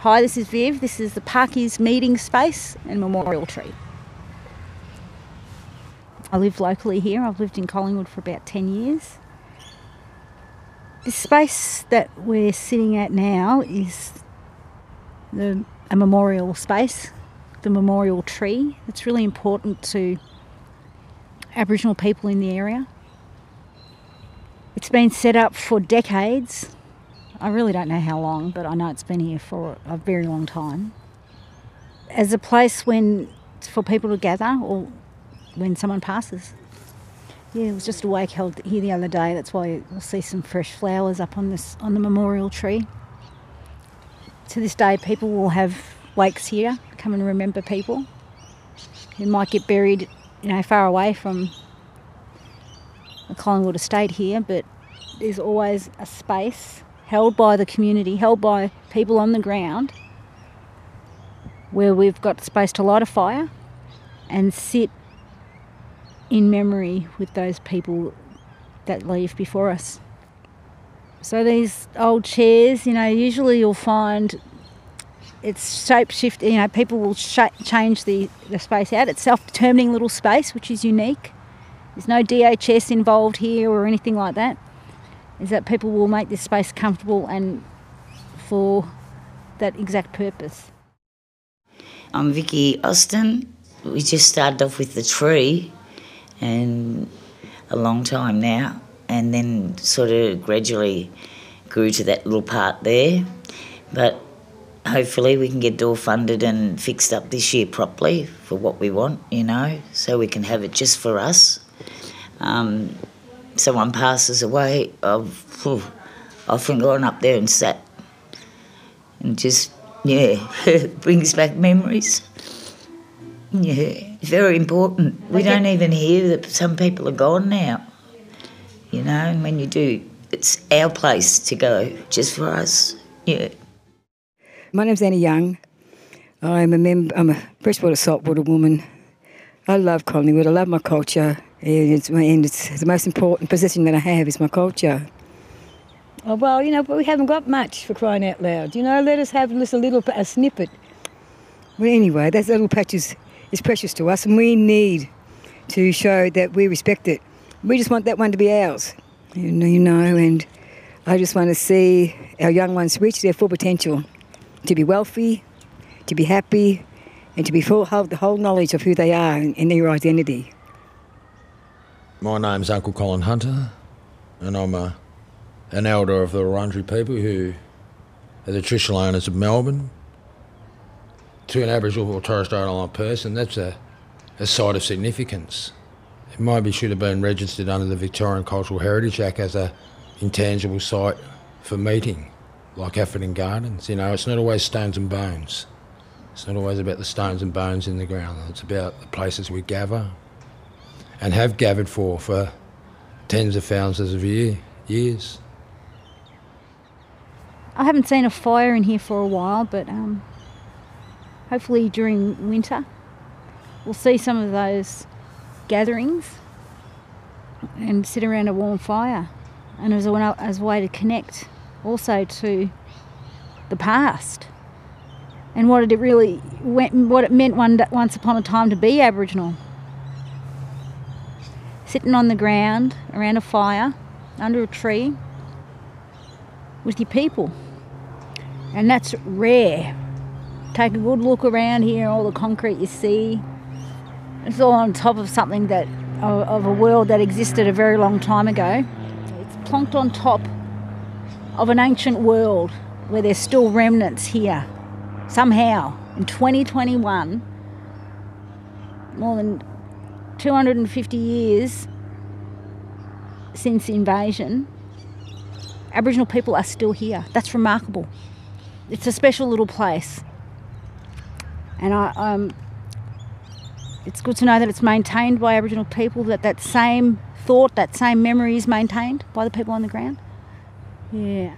Hi, this is Viv. This is the Parkies meeting space and memorial tree. I live locally here. I've lived in Collingwood for about 10 years. This space that we're sitting at now is a memorial space, the memorial tree. It's really important to Aboriginal people in the area. It's been set up for decades. I really don't know how long, but I know it's been here for a very long time. As a place for people to gather or when someone passes. Yeah, it was just a wake held here the other day. That's why you'll see some fresh flowers up on the memorial tree. To this day, people will have wakes here, come and remember people who might get buried, far away from the Collingwood Estate here, but there's always a space held by the community, held by people on the ground, where we've got space to light a fire and sit in memory with those people that leave before us. So these old chairs, usually you'll find it's shape-shift, people will change the space out. It's self-determining little space, which is unique. There's no DHS involved here or anything like that. Is that people will make this space comfortable and for that exact purpose. I'm Vicki Austin. We just started off with the tree and a long time now, and then sort of gradually grew to that little part there. But hopefully we can get it all funded and fixed up this year properly for what we want, so we can have it just for us. Someone passes away, I've often gone up there and sat and just, brings back memories. Yeah, very important. We don't even hear that some people are gone now, and when you do, it's our place to go, just for us, yeah. My name's Annie Young. I'm a freshwater saltwater woman. I love Collingwood, I love my culture. And it's the most important possession that I have is my culture. Oh, well, but we haven't got much, for crying out loud. Let us have just a snippet. Well, anyway, that little patch is precious to us, and we need to show that we respect it. We just want that one to be ours, and I just want to see our young ones reach their full potential, to be wealthy, to be happy, and to be full of the whole knowledge of who they are and their identity. My name's Uncle Colin Hunter, and I'm an elder of the Wurundjeri people who are the traditional owners of Melbourne. To an Aboriginal or Torres Strait Islander person, that's a site of significance. It maybe should have been registered under the Victorian Cultural Heritage Act as an intangible site for meeting, like Freshwater Gardens. It's not always stones and bones. It's not always about the stones and bones in the ground. It's about the places we gather, and have gathered for tens of thousands of years. I haven't seen a fire in here for a while, but hopefully during winter we'll see some of those gatherings and sit around a warm fire, and as a way to connect also to the past and what it meant once upon a time to be Aboriginal. Sitting on the ground, around a fire, under a tree, with your people. And that's rare. Take a good look around here, all the concrete you see. It's all on top of something of a world that existed a very long time ago. It's plonked on top of an ancient world where there's still remnants here. Somehow, in 2021, more than 250 years since invasion, Aboriginal people are still here. That's remarkable. It's a special little place, and it's good to know that it's maintained by Aboriginal people, that same memory is maintained by the people on the ground. Yeah.